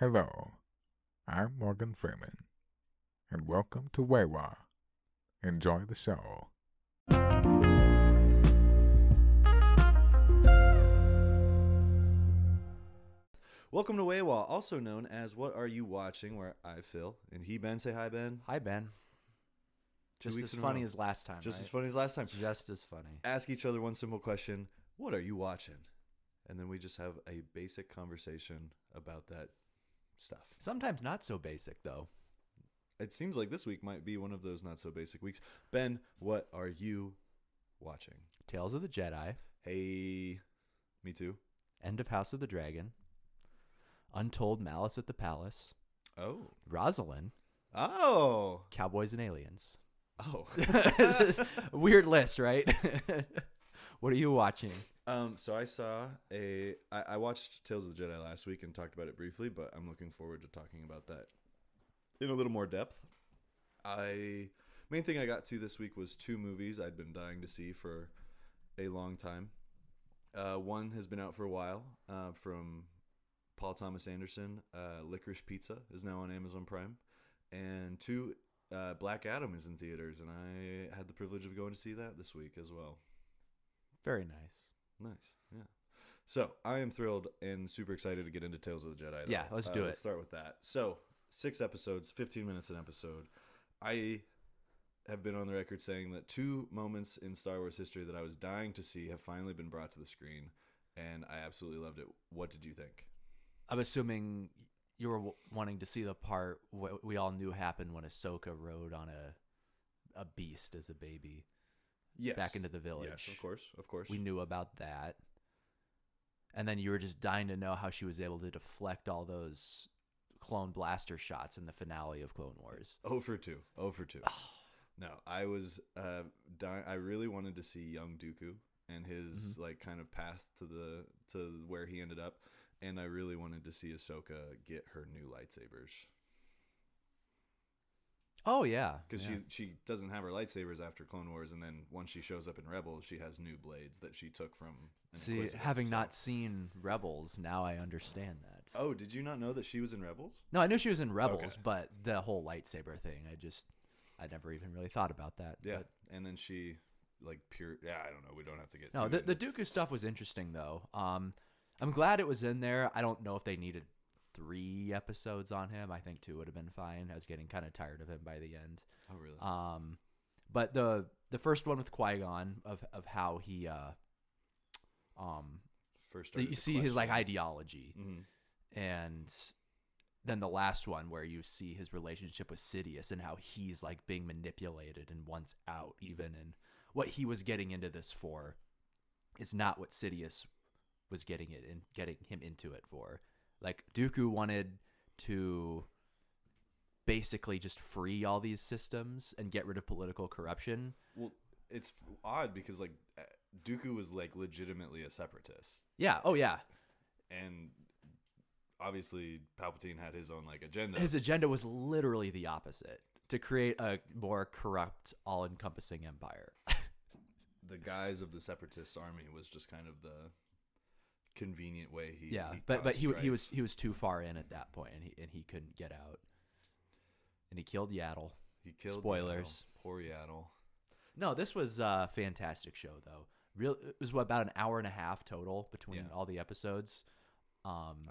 Hello, I'm Morgan Freeman, and welcome to Wewa. Enjoy the show. Welcome to Wewa, also known as What Are You Watching, where I, Phil, and he, Ben, say hi, Ben. Hi, Ben. Just as funny as last time. Just as funny as last time. Just as funny. Ask each other one simple question, what are you watching? And then we just have a basic conversation about that stuff. Sometimes not so basic, though. It seems like this week might be one of those not so basic weeks. Ben, what are you watching? Tales of the Jedi. Hey, me too. End of House of the Dragon. Untold, Malice at the Palace. Oh. Rosalind. Oh. Cowboys and Aliens. Oh. Weird list, right? What are you watching? So I saw I watched Tales of the Jedi last week and talked about it briefly, but I'm looking forward to talking about that in a little more depth. Main thing I got to this week was two movies I'd been dying to see for a long time. One has been out for a while from Paul Thomas Anderson. Licorice Pizza is now on Amazon Prime. And two, Black Adam is in theaters, and I had the privilege of going to see that this week as well. Very nice. Nice, yeah. So I am thrilled and super excited to get into Tales of the Jedi. Though. Yeah, let's do it. Let's start with that. So 6 episodes, 15 minutes an episode. I have been on the record saying that two moments in Star Wars history that I was dying to see have finally been brought to the screen, and I absolutely loved it. What did you think? I'm assuming you were wanting to see the part what we all knew happened when Ahsoka rode on a beast as a baby. Yes. Back into the village. Yes, of course, of course. We knew about that. And then you were just dying to know how she was able to deflect all those clone blaster shots in the finale of Clone Wars. 0 for 2. Oh. No, I was dying. I really wanted to see young Dooku and his like kind of path to where he ended up, and I really wanted to see Ahsoka get her new lightsabers. Oh, yeah. Because she doesn't have her lightsabers after Clone Wars, and then once she shows up in Rebels, she has new blades that she took from an Inquisitor. See, having not seen Rebels, now I understand that. Oh, did you not know that she was in Rebels? No, I knew she was in Rebels, okay. But the whole lightsaber thing, I never even really thought about that. Yeah, but, and then she, like, I don't know. We don't have to get to it. No, the Dooku stuff was interesting, though. I'm glad it was in there. I don't know if they needed 3 episodes on him. I think 2 would have been fine. I was getting kind of tired of him by the end. Oh, really? But the first one with Qui-Gon of how he first you see question. His like ideology, and then the last one where you see his relationship with Sidious and how he's like being manipulated and wants out even, and what he was getting into this for is not what Sidious was getting him into it for. Like, Dooku wanted to basically just free all these systems and get rid of political corruption. Well, it's odd because, like, Dooku was, like, legitimately a separatist. Yeah. Oh, yeah. And obviously Palpatine had his own, like, agenda. His agenda was literally the opposite, to create a more corrupt, all-encompassing empire. The guise of the separatist army was just kind of the convenient way he was too far in at that point, and he couldn't get out, and he killed Yaddle. Spoilers. Yaddle. Poor Yaddle. No, this was a fantastic show, though. It was about an hour and a half total between all the episodes. I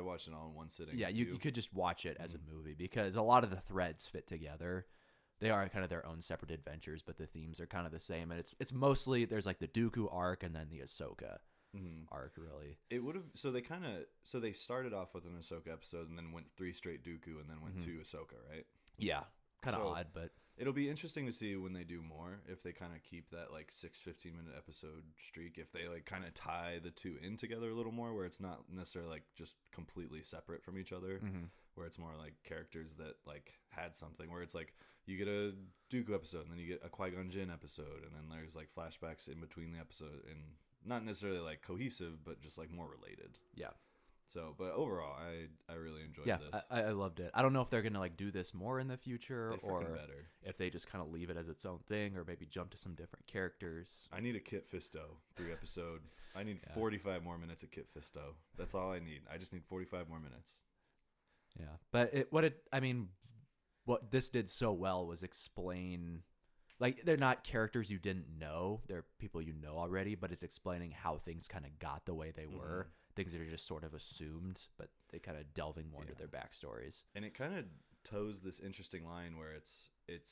watched it all in one sitting. Yeah, you could just watch it as a movie because a lot of the threads fit together. They are kind of their own separate adventures, but the themes are kind of the same, and it's mostly there's like the Dooku arc and then the Ahsoka arc. Really, it would have. So they they started off with an Ahsoka episode and then went 3 straight Dooku and then went to Ahsoka, right? Yeah, kind of odd, but it'll be interesting to see when they do more, if they kind of keep that like 6 15-minute episode streak, if they like kind of tie the two in together a little more, where it's not necessarily like just completely separate from each other, where it's more like characters that like had something, where it's like you get a Dooku episode and then you get a Qui-Gon Jinn episode and then there's like flashbacks in between the episode and. Not necessarily like cohesive, but just like more related. Yeah. So, but overall, I really enjoyed this. Yeah, I loved it. I don't know if they're gonna like do this more in the future, if they just kind of leave it as its own thing, or maybe jump to some different characters. I need a Kit Fisto 3 episode. I need 45 more minutes of Kit Fisto. That's all I need. I just need 45 more minutes. But what this did so well was explain, like, they're not characters you didn't know. They're people you know already, but it's explaining how things kind of got the way they were. Mm-hmm. Things that are just sort of assumed, but they kind of delving more into their backstories. And it kind of toes this interesting line where it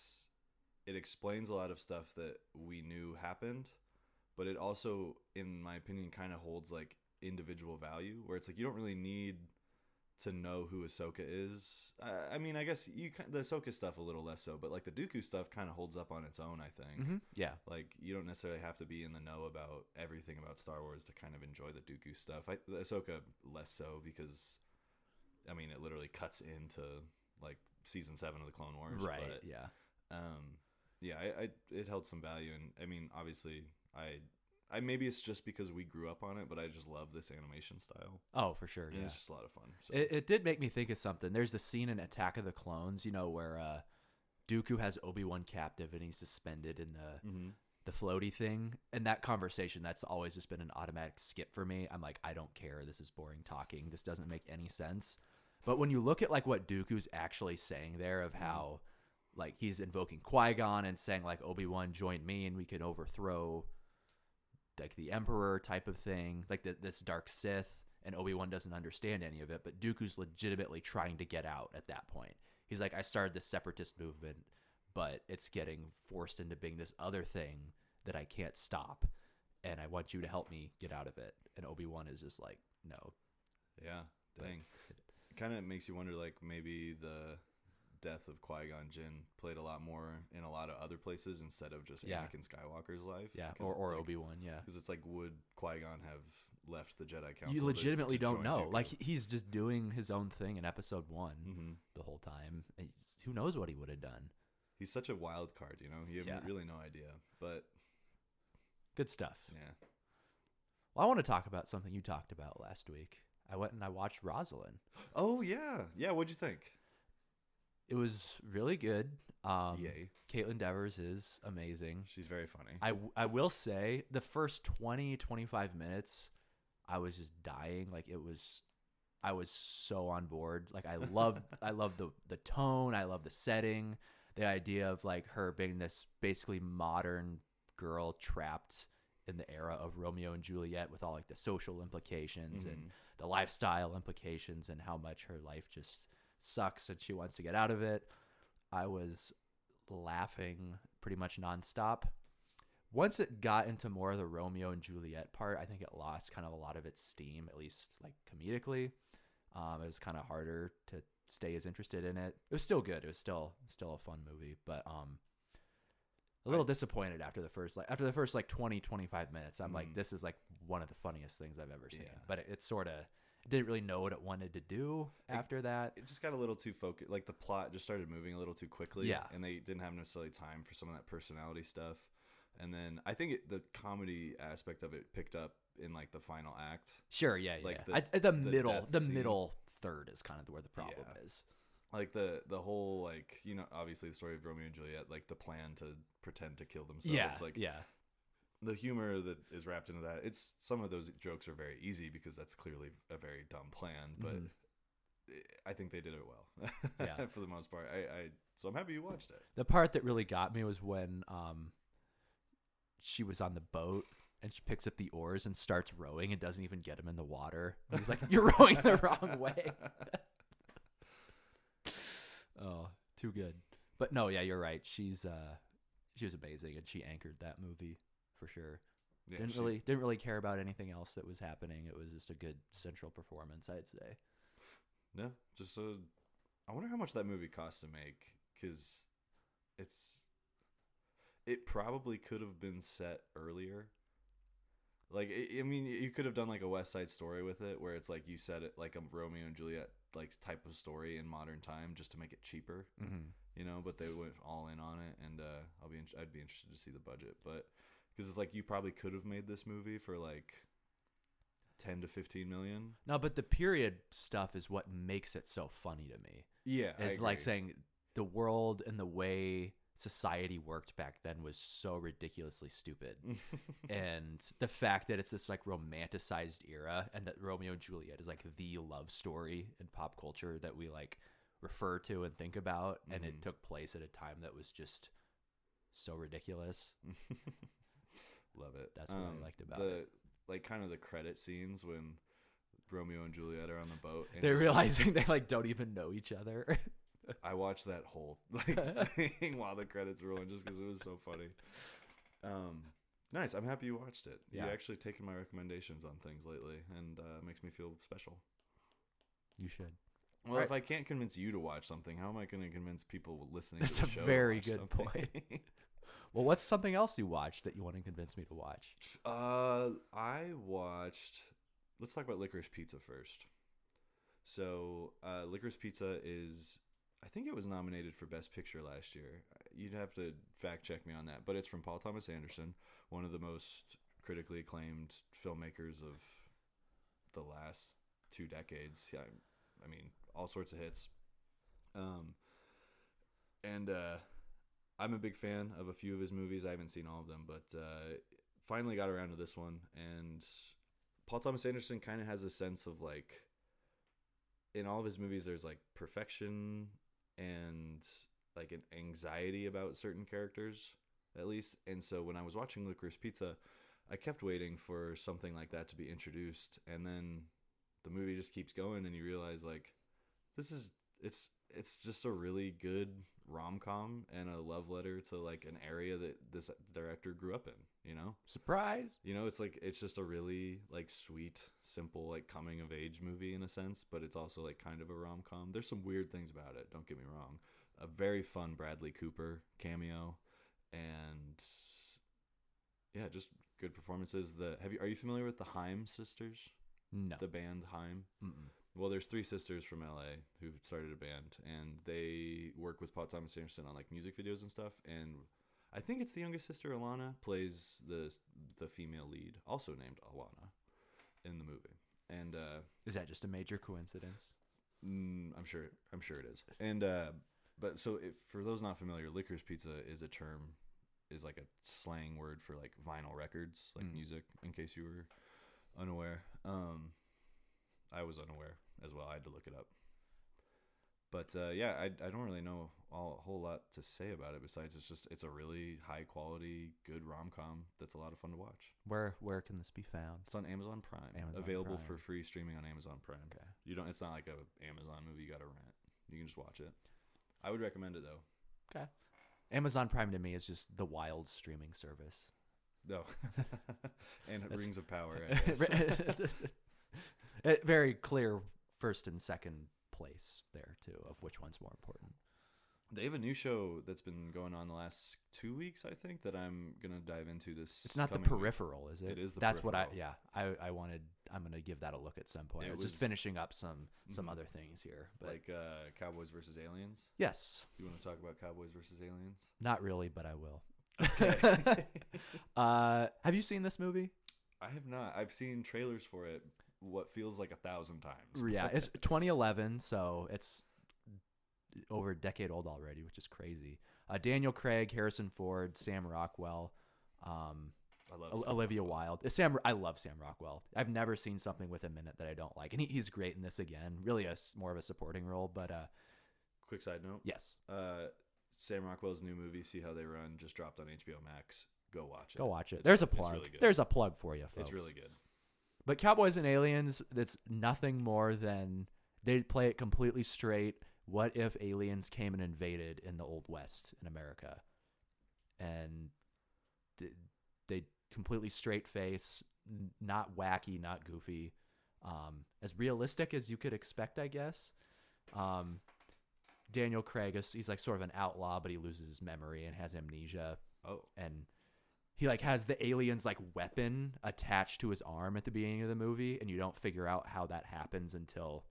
explains a lot of stuff that we knew happened, but it also, in my opinion, kind of holds like individual value, where it's like you don't really need to know who Ahsoka is. I mean, I guess the Ahsoka stuff a little less so, but like the Dooku stuff kind of holds up on its own, I think. Mm-hmm. Yeah. Like you don't necessarily have to be in the know about everything about Star Wars to kind of enjoy the Dooku stuff. The Ahsoka less so, because I mean, it literally cuts into like season 7 of the Clone Wars. Right. But, yeah. It held some value. And I mean, obviously I maybe it's just because we grew up on it, but I just love this animation style. Oh, for sure. And it's just a lot of fun. So. It did make me think of something. There's the scene in Attack of the Clones, where Dooku has Obi-Wan captive and he's suspended in the floaty thing. And that conversation, that's always just been an automatic skip for me. I'm like, I don't care. This is boring talking. This doesn't make any sense. But when you look at like what Dooku's actually saying there of how like he's invoking Qui-Gon and saying like, Obi-Wan, join me and we can overthrow like the Emperor type of thing, like this dark Sith, and Obi-Wan doesn't understand any of it, but Dooku's legitimately trying to get out at that point. He's like, I started this separatist movement, but it's getting forced into being this other thing that I can't stop, and I want you to help me get out of it. And Obi-Wan is just like, no. Yeah, dang. It kind of makes you wonder, like, maybe the death of Qui-Gon Jinn played a lot more in a lot of other places instead of just Anakin Skywalker's life. Yeah, or like, Obi-Wan, yeah. Because it's like, would Qui-Gon have left the Jedi Council? You legitimately don't know. Dooku? Like, he's just doing his own thing in Episode 1 the whole time. Who knows what he would have done? He's such a wild card, You have really no idea, but... Good stuff. Yeah. Well, I want to talk about something you talked about last week. I went and I watched Rosalind. Oh, yeah. Yeah, what'd you think? It was really good. Yay. Caitlin Devers is amazing. She's very funny. I will say the first 20, 25 minutes, I was just dying. Like I was so on board. Like I love the tone. I love the setting. The idea of like her being this basically modern girl trapped in the era of Romeo and Juliet with all like the social implications and the lifestyle implications and how much her life just sucks and she wants to get out of it. I was laughing pretty much nonstop. Once it got into more of the Romeo and Juliet part, I think it lost kind of a lot of its steam, at least like comedically. It was kind of harder to stay as interested in it. It was still good. It was still a fun movie, but a little disappointed after the first 20, 25 minutes. I'm like, this is like one of the funniest things I've ever seen. Yeah. But it's sort of didn't really know what it wanted to do after that. It just got a little too focused. Like the plot just started moving a little too quickly. Yeah. And they didn't have necessarily time for some of that personality stuff. And then I think the comedy aspect of it picked up in like the final act. Sure. Yeah. Like yeah. The middle third is kind of where the problem is. Like the whole, like, obviously the story of Romeo and Juliet, like the plan to pretend to kill themselves. Yeah. Like, yeah. The humor that is wrapped into that, it's some of those jokes are very easy because that's clearly a very dumb plan, but I think they did it well for the most part. So I'm happy you watched it. The part that really got me was when she was on the boat and she picks up the oars and starts rowing and doesn't even get them in the water. He's like, you're rowing the wrong way. Oh, too good. But no, yeah, you're right. She was amazing and she anchored that movie. For sure. Yeah, didn't really care about anything else that was happening. It was just a good central performance, I'd say. Yeah, I wonder how much that movie cost to make, because it probably could have been set earlier. Like, you could have done like a West Side Story with it, where it's like you set it like a Romeo and Juliet like type of story in modern time, just to make it cheaper. Mm-hmm. But they went all in on it, and I'd be interested to see the budget, but. Because it's like you probably could have made this movie for like 10 to 15 million. No, but the period stuff is what makes it so funny to me. Yeah, it's like saying the world and the way society worked back then was so ridiculously stupid. And the fact that it's this like romanticized era and that Romeo and Juliet is like the love story in pop culture that we like refer to and think about, and it took place at a time that was just so ridiculous. Love it. That's what I liked about it. Like, kind of the credit scenes when Romeo and Juliet are on the boat. And they're realizing they, like, don't even know each other. I watched that whole thing while the credits were rolling just because it was so funny. Nice. I'm happy you watched it. Yeah. You've actually taken my recommendations on things lately, and it makes me feel special. You should. Well, right. If I can't convince you to watch something, how am I going to convince people listening to the show? That's a very good point. Well, what's something else you watched that you want to convince me to watch? I watched... Let's talk about Licorice Pizza first. So, Licorice Pizza is... I think it was nominated for Best Picture last year. You'd have to fact check me on that. But it's from Paul Thomas Anderson, one of the most critically acclaimed filmmakers of the last 2 decades. Yeah, I mean, all sorts of hits. I'm a big fan of a few of his movies. I haven't seen all of them, but finally got around to this one. And Paul Thomas Anderson kind of has a sense of, like, in all of his movies, there's, like, perfection and, like, an anxiety about certain characters, at least. And so when I was watching Licorice Pizza, I kept waiting for something like that to be introduced. And then the movie just keeps going, and you realize, like, this is it's just a really good rom-com and a love letter to, like, an area that this director grew up in, you know? Surprise! You know, it's like, it's just a really, like, sweet, simple, like, coming of age movie in a sense, but it's also, like, kind of a rom-com. There's some weird things about it, don't get me wrong. A very fun Bradley Cooper cameo, and yeah, just good performances. Are you familiar with the Haim sisters? No. The band Haim? Mm-mm. Well, there's 3 sisters from LA who started a band, and they work with Paul Thomas Anderson on, like, music videos and stuff. And I think it's the youngest sister, Alana, plays the female lead, also named Alana, in the movie. And is that just a major coincidence? I'm sure it is. And but so, if, for those not familiar, Licorice Pizza is a term, is like a slang word for, like, vinyl records, like music. In case you were unaware, I was unaware as well. I had to look it up. But yeah, I don't really know a whole lot to say about it besides it's a really high quality, good rom-com that's a lot of fun to watch. Where can this be found? It's on Amazon Prime. Available for free streaming on Amazon Prime. Okay. It's not like a Amazon movie you got to rent. You can just watch it. I would recommend it though. Okay. Amazon Prime to me is just the wild streaming service. No. And Rings of Power, I guess. Very clear first and second place there too of which one's more important. They have a new show that's been going on the last 2 weeks, I think, that I'm gonna dive into this. It's not The Peripheral, week. Is it? It is The Peripheral. That's what I'm gonna give that a look at some point. It was just finishing up some other things here, but like Cowboys versus Aliens. Yes. You want to talk about Cowboys versus Aliens? Not really, but I will. Okay. Have you seen this movie? I have not. I've seen trailers for it. What feels like 1,000 times. Yeah, it's 2011, so it's over a decade old already, which is crazy. Daniel Craig, Harrison Ford, Sam Rockwell, I love Olivia Wilde. I love Sam Rockwell. I've never seen something with him in it that I don't like, and he's great in this again. Really, more of a supporting role, but. Quick side note. Yes. Sam Rockwell's new movie, See How They Run, just dropped on HBO Max. Go watch it. There's a plug. It's really good. There's a plug for you, folks. It's really good. But Cowboys and Aliens, that's nothing more than they play it completely straight. What if aliens came and invaded in the Old West in America? And they completely straight face, not wacky, not goofy, as realistic as you could expect, I guess. Daniel Craig, he's like sort of an outlaw, but he loses his memory and has amnesia. Oh. And he like has the alien's like weapon attached to his arm at the beginning of the movie, and you don't figure out how that happens until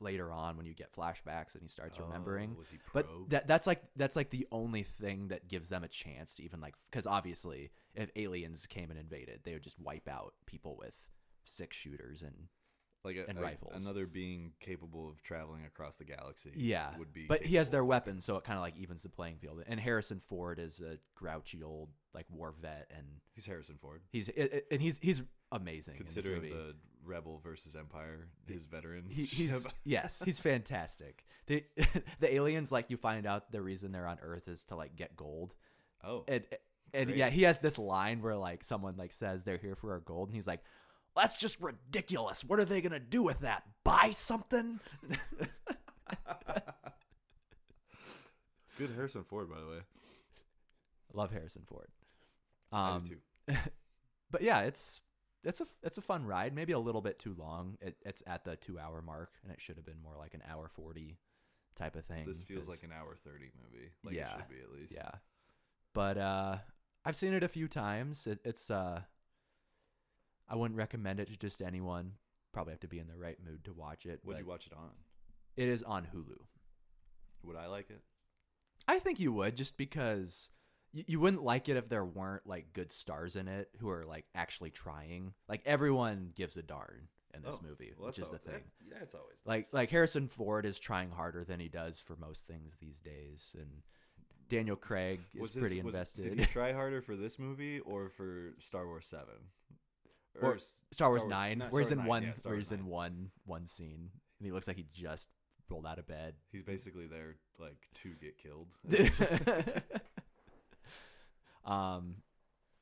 later on when you get flashbacks and he starts remembering. Was he probed? But that's like the only thing that gives them a chance to even like, because obviously if aliens came and invaded, they would just wipe out people with 6 shooters and rifles. Another being capable of traveling across the galaxy. Yeah, would be. But he has their weapon, so it kind of like evens the playing field. And Harrison Ford is a grouchy old like war vet, and he's Harrison Ford. He's amazing. Considering in this movie. The Rebel versus Empire, his veteran. He's fantastic. the aliens, like, you find out the reason they're on Earth is to, like, get gold. Oh. And yeah, he has this line where, like, someone, like, says they're here for our gold, and he's like, that's just ridiculous. What are they going to do with that? Buy something? Good Harrison Ford, by the way. Love Harrison Ford. I do too. But yeah, it's a fun ride. Maybe a little bit too long. It's at the 2-hour mark, and it should have been more like an hour 40 type of thing. This feels like an hour 30 movie. Like, yeah, it should be, at least. Yeah. But I've seen it a few times. It's I wouldn't recommend it to just anyone. Probably have to be in the right mood to watch it. Would you watch it on? It is on Hulu. Would I like it? I think you would, just because you wouldn't like it if there weren't, like, good stars in it who are, like, actually trying. Like, everyone gives a darn in this movie, well, which is the thing. Yeah, it's always nice. Like Harrison Ford is trying harder than he does for most things these days, and Daniel Craig is pretty invested. Did he try harder for this movie or for Star Wars 7? Or Star Wars 9, where he's in one scene, and he looks like he just rolled out of bed. He's basically there, like, to get killed.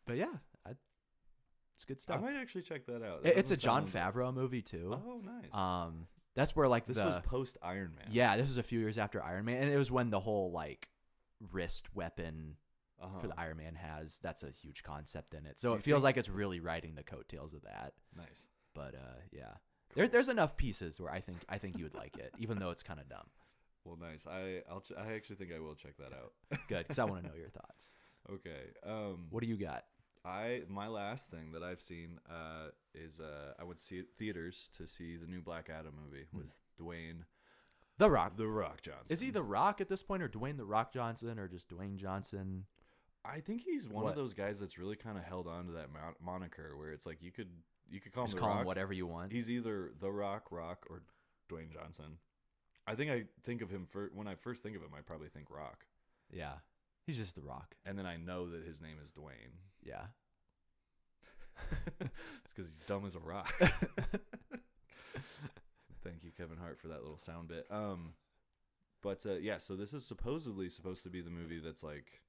But yeah, it's good stuff. I might actually check that out. It's a Jon Favreau movie too. Oh, nice. That's where, like, this was post Iron Man. Yeah, this was a few years after Iron Man, and it was when the whole, like, wrist weapon for the Iron Man has. That's a huge concept in it, so it feels like it's really riding the coattails of that. Nice, but yeah, cool. There's enough pieces where I think you would like it, even though it's kind of dumb. Well, nice. I actually think I will check that out. Good, because I want to know your thoughts. Okay. What do you got? My last thing that I've seen is I went to theaters to see the new Black Adam movie with Dwayne The Rock Johnson. Is he The Rock at this point, or Dwayne The Rock Johnson, or just Dwayne Johnson? I think he's one of those guys that's really kind of held on to that moniker, where it's like you could call him The Rock. Just call him whatever you want. He's either The Rock, or Dwayne Johnson. I think of him when I first think of him, I probably think Rock. Yeah. He's just The Rock. And then I know that his name is Dwayne. Yeah. It's because he's dumb as a rock. Thank you, Kevin Hart, for that little sound bit. Yeah, so this is supposedly supposed to be the movie that's, like,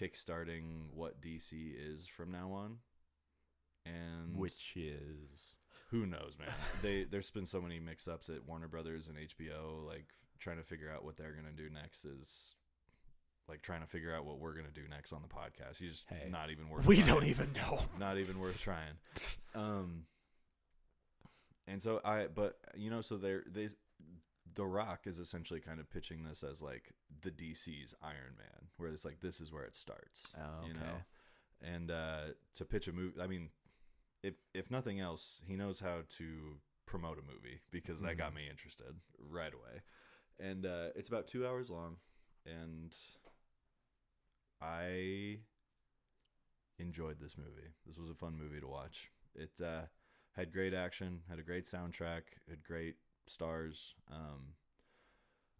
kickstarting what DC is from now on. And which is... Who knows, man? There's been so many mix-ups at Warner Brothers and HBO, like, trying to figure out what they're going to do next is... like, trying to figure out what we're going to do next on the podcast. He's just not even worth trying. We don't even know. Not even worth trying. And so so The Rock is essentially kind of pitching this as, like, the DC's Iron Man, where it's like, this is where it starts, you know? And to pitch a movie, I mean, if nothing else, he knows how to promote a movie, because that got me interested right away. And it's about 2 hours long, and I enjoyed this movie. This was a fun movie to watch. It had great action, had a great soundtrack, had great stars.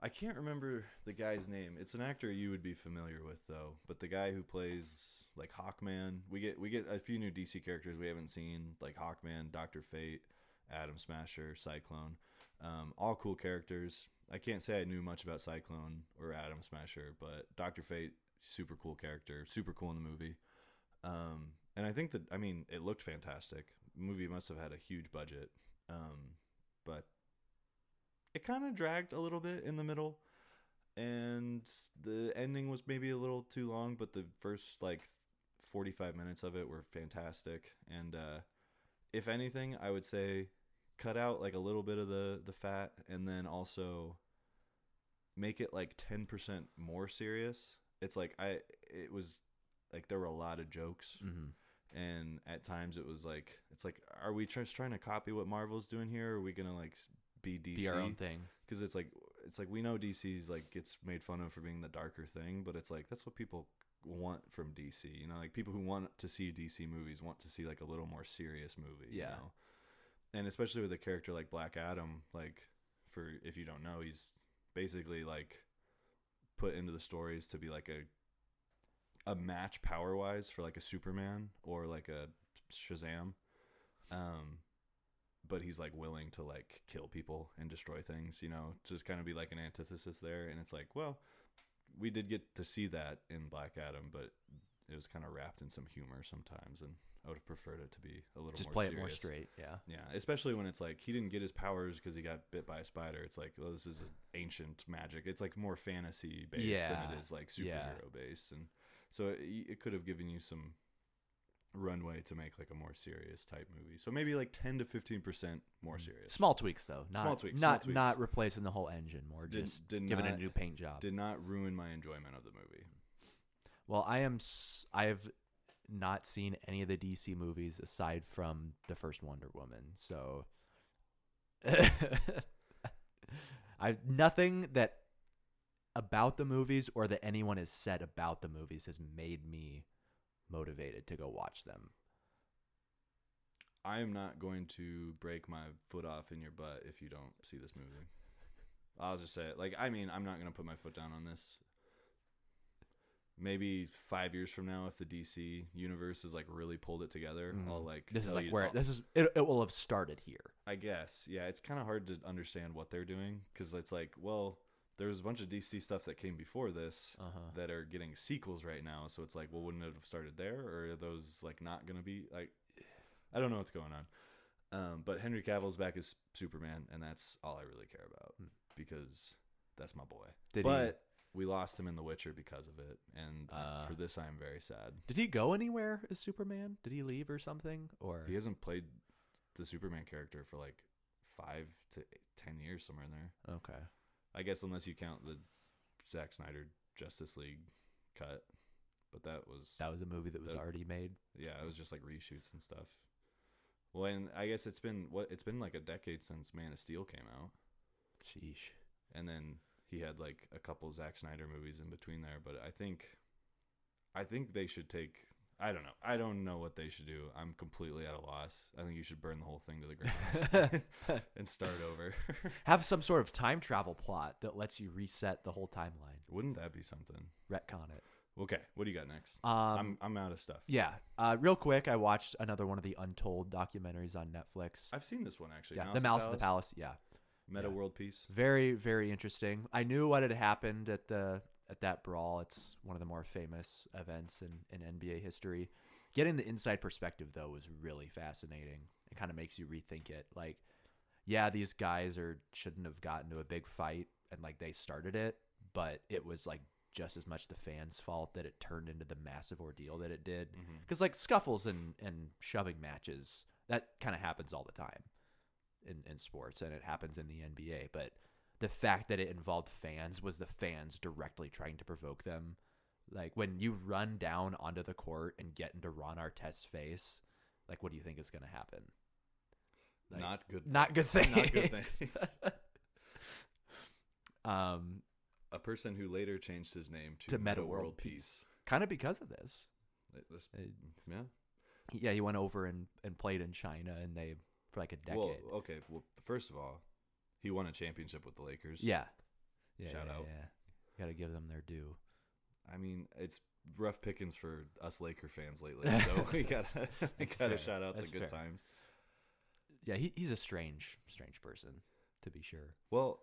I can't remember the guy's name. It's an actor you would be familiar with, though. But the guy who plays, like, Hawkman. We get a few new DC characters we haven't seen, like Hawkman, Doctor Fate, Adam Smasher, Cyclone. All cool characters. I can't say I knew much about Cyclone or Adam Smasher, but Doctor Fate, super cool character, super cool in the movie. And I think that, I mean, it looked fantastic. The movie must have had a huge budget, but it kind of dragged a little bit in the middle, and the ending was maybe a little too long, but the first, like, 45 minutes of it were fantastic. And if anything, I would say cut out, like, a little bit of the fat, and then also make it, like, 10% more serious. It's like it was like there were a lot of jokes, and at times it was like, it's like, are we just trying to copy what Marvel's doing here, or are we gonna, like, be DC, be our own thing? Because it's like we know DC's, like, gets made fun of for being the darker thing, but it's like that's what people want from DC, you know? Like, people who want to see DC movies want to see, like, a little more serious movie, you know? And especially with a character like Black Adam, like, for if you don't know, he's basically, like, put into the stories to be, like, a match power wise for, like, a Superman or, like, a Shazam. but he's like willing to like kill people and destroy things, you know, just kind of be like an antithesis there. And it's like, well, we did get to see that in Black Adam, but it was kind of wrapped in some humor sometimes, and I would have preferred it to be a little more serious. Just play it more straight, yeah. Yeah, especially when it's like he didn't get his powers because he got bit by a spider. It's like, well, this is ancient magic. It's like more fantasy-based than it is like superhero-based. And so it could have given you some runway to make like a more serious type movie. So maybe like 10 to 15% more serious. Small tweaks, though. Small tweaks. Not replacing the whole engine, more just giving it a new paint job. Did not ruin my enjoyment of the movie. Well, I've not seen any of the DC movies aside from the first Wonder Woman, so I've nothing that about the movies or that anyone has said about the movies has made me motivated to go watch them. I am not going to break my foot off in your butt if you don't see this movie. I'll just say it. Like, I mean, I'm not going to put my foot down on this. Maybe 5 years from now, if the DC universe is like really pulled it together, I'll like. This is like where this is. It will have started here, I guess. Yeah, it's kind of hard to understand what they're doing because it's like, well, there's a bunch of DC stuff that came before this that are getting sequels right now. So it's like, well, wouldn't it have started there, or are those like not going to be like? I don't know what's going on. But Henry Cavill's back as Superman, and that's all I really care about because that's my boy. We lost him in The Witcher because of it, and for this, I am very sad. Did he go anywhere as Superman? Did he leave or something? Or he hasn't played the Superman character for like 5 to 10 years, somewhere in there. Okay, I guess unless you count the Zack Snyder Justice League cut, but that was a movie that was already made. Yeah, it was just like reshoots and stuff. Well, and I guess it's been like a decade since Man of Steel came out. Sheesh. And then he had like a couple Zack Snyder movies in between there, but I think they should take. I don't know what they should do. I'm completely at a loss. I think you should burn the whole thing to the ground and start over. Have some sort of time travel plot that lets you reset the whole timeline. Wouldn't that be something? Retcon it. Okay, what do you got next? I'm out of stuff. Yeah, real quick, I watched another one of the Untold documentaries on Netflix. I've seen this one actually. Yeah, the Malice at the Palace. Yeah. Meta world piece. Very, very interesting. I knew what had happened at that brawl. It's one of the more famous events in NBA history. Getting the inside perspective, though, was really fascinating. It kind of makes you rethink it. Like, yeah, these guys shouldn't have gotten to a big fight, and like they started it, but it was like just as much the fans' fault that it turned into the massive ordeal that it did. Because like scuffles and shoving matches, that kind of happens all the time in sports, and it happens in the NBA, but the fact that it involved fans was the fans directly trying to provoke them. Like, when you run down onto the court and get into Ron Artest's face, like, what do you think is going to happen? Like, not good things. A person who later changed his name to Meta World Peace, kind of because of this. He went over and played in China, and they for like a decade. Well, okay. Well, first of all, he won a championship with the Lakers. Yeah. Shout out. Yeah. Got to give them their due. I mean, it's rough pickings for us Laker fans lately, so we gotta shout out the good times. Yeah, he's a strange person, to be sure. Well,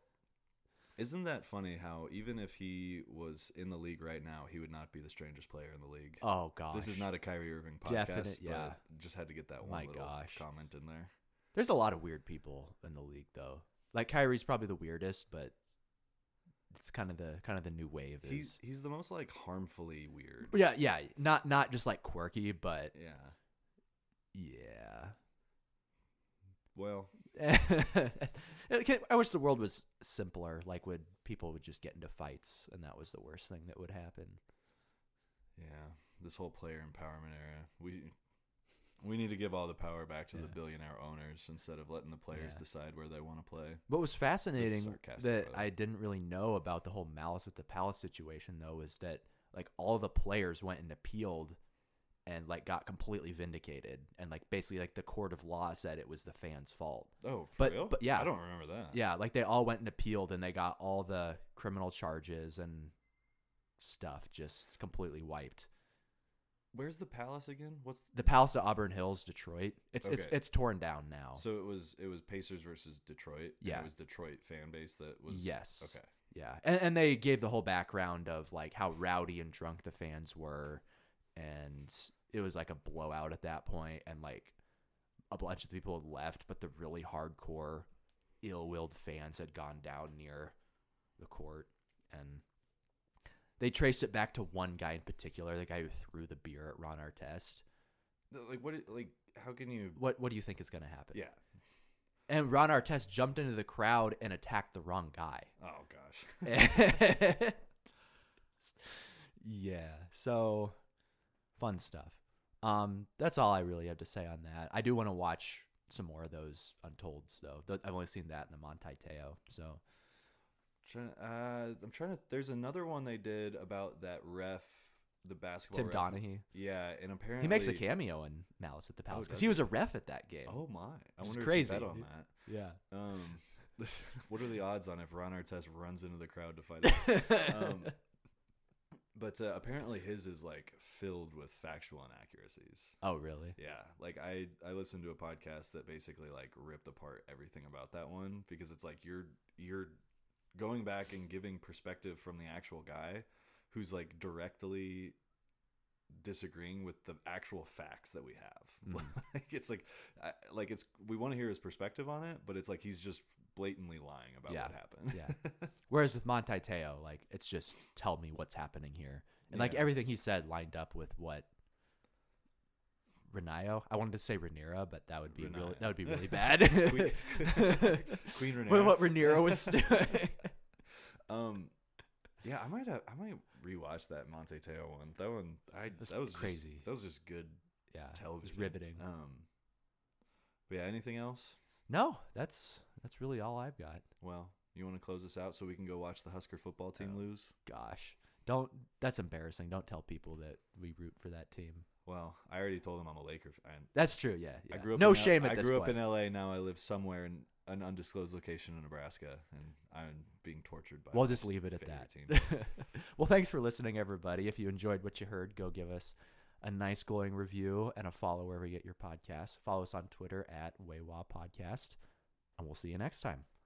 isn't that funny how even if he was in the league right now, he would not be the strangest player in the league? Oh gosh, this is not a Kyrie Irving podcast. But just had to get that one comment in there. There's a lot of weird people in the league, though. Like, Kyrie's probably the weirdest, but it's kind of the new wave. He's the most like harmfully weird. Yeah, not just like quirky, but yeah. Well, I wish the world was simpler. Like, would people would just get into fights, and that was the worst thing that would happen. Yeah, this whole player empowerment era, We need to give all the power back to the billionaire owners instead of letting the players decide where they want to play. What was fascinating that I didn't really know about the whole Malice at the Palace situation, though, is that like all the players went and appealed and like got completely vindicated, and like basically like the court of law said it was the fans' fault. Oh, for real? But yeah, I don't remember that. Yeah, like they all went and appealed, and they got all the criminal charges and stuff just completely wiped. Where's the palace again? What's the palace to Auburn Hills, Detroit? It's torn down now. So it was Pacers versus Detroit. Yeah, it was Detroit fan base that was. Yes. Okay. Yeah, and they gave the whole background of like how rowdy and drunk the fans were, and it was like a blowout at that point, and like a bunch of people had left, but the really hardcore, ill-willed fans had gone down near the court, and they traced it back to one guy in particular, the guy who threw the beer at Ron Artest. Like what? Like how can you? What do you think is going to happen? Yeah. And Ron Artest jumped into the crowd and attacked the wrong guy. Oh, gosh. Yeah. So, fun stuff. That's all I really have to say on that. I do want to watch some more of those Untolds, though. I've only seen that in the Manti Te'o. So, I'm trying to... There's another one they did about that ref... The basketball Tim Donaghy. Yeah, and apparently... He makes a cameo in Malice at the Palace because he was a ref at that game. Oh, my. I wonder crazy, if you bet on that. Yeah. What are the odds on if Ron Artest runs into the crowd to fight him? But apparently his is, like, filled with factual inaccuracies. Oh, really? Yeah. Like, I listened to a podcast that basically, like, ripped apart everything about that one because it's like you're going back and giving perspective from the actual guy who's like directly disagreeing with the actual facts that we have. Mm. We want to hear his perspective on it, but it's like, he's just blatantly lying about what happened. Yeah. Whereas with Manti Te'o, like it's just tell me what's happening here. And like everything he said lined up with what Rhaenyra. I wanted to say Rhaenyra, but that would be really bad. Queen Rhaenyra. What Rhaenyra was doing. Yeah, I might rewatch that Manti Te'o one. That one, that was crazy. That was just good. Yeah, television. It was riveting. But yeah, anything else? No, that's really all I've got. Well, you want to close this out so we can go watch the Husker football team lose? Gosh, don't. That's embarrassing. Don't tell people that we root for that team. Well, I already told them I'm a Lakers fan. That's true. Yeah. I grew up. No shame at this point. I grew up in L.A. Now I live somewhere in an undisclosed location in Nebraska, and I'm being tortured by. We'll just leave it at that. Well, thanks for listening, everybody. If you enjoyed what you heard, go give us a nice glowing review and a follow wherever you get your podcasts. Follow us on Twitter at Wewa Podcast, and we'll see you next time.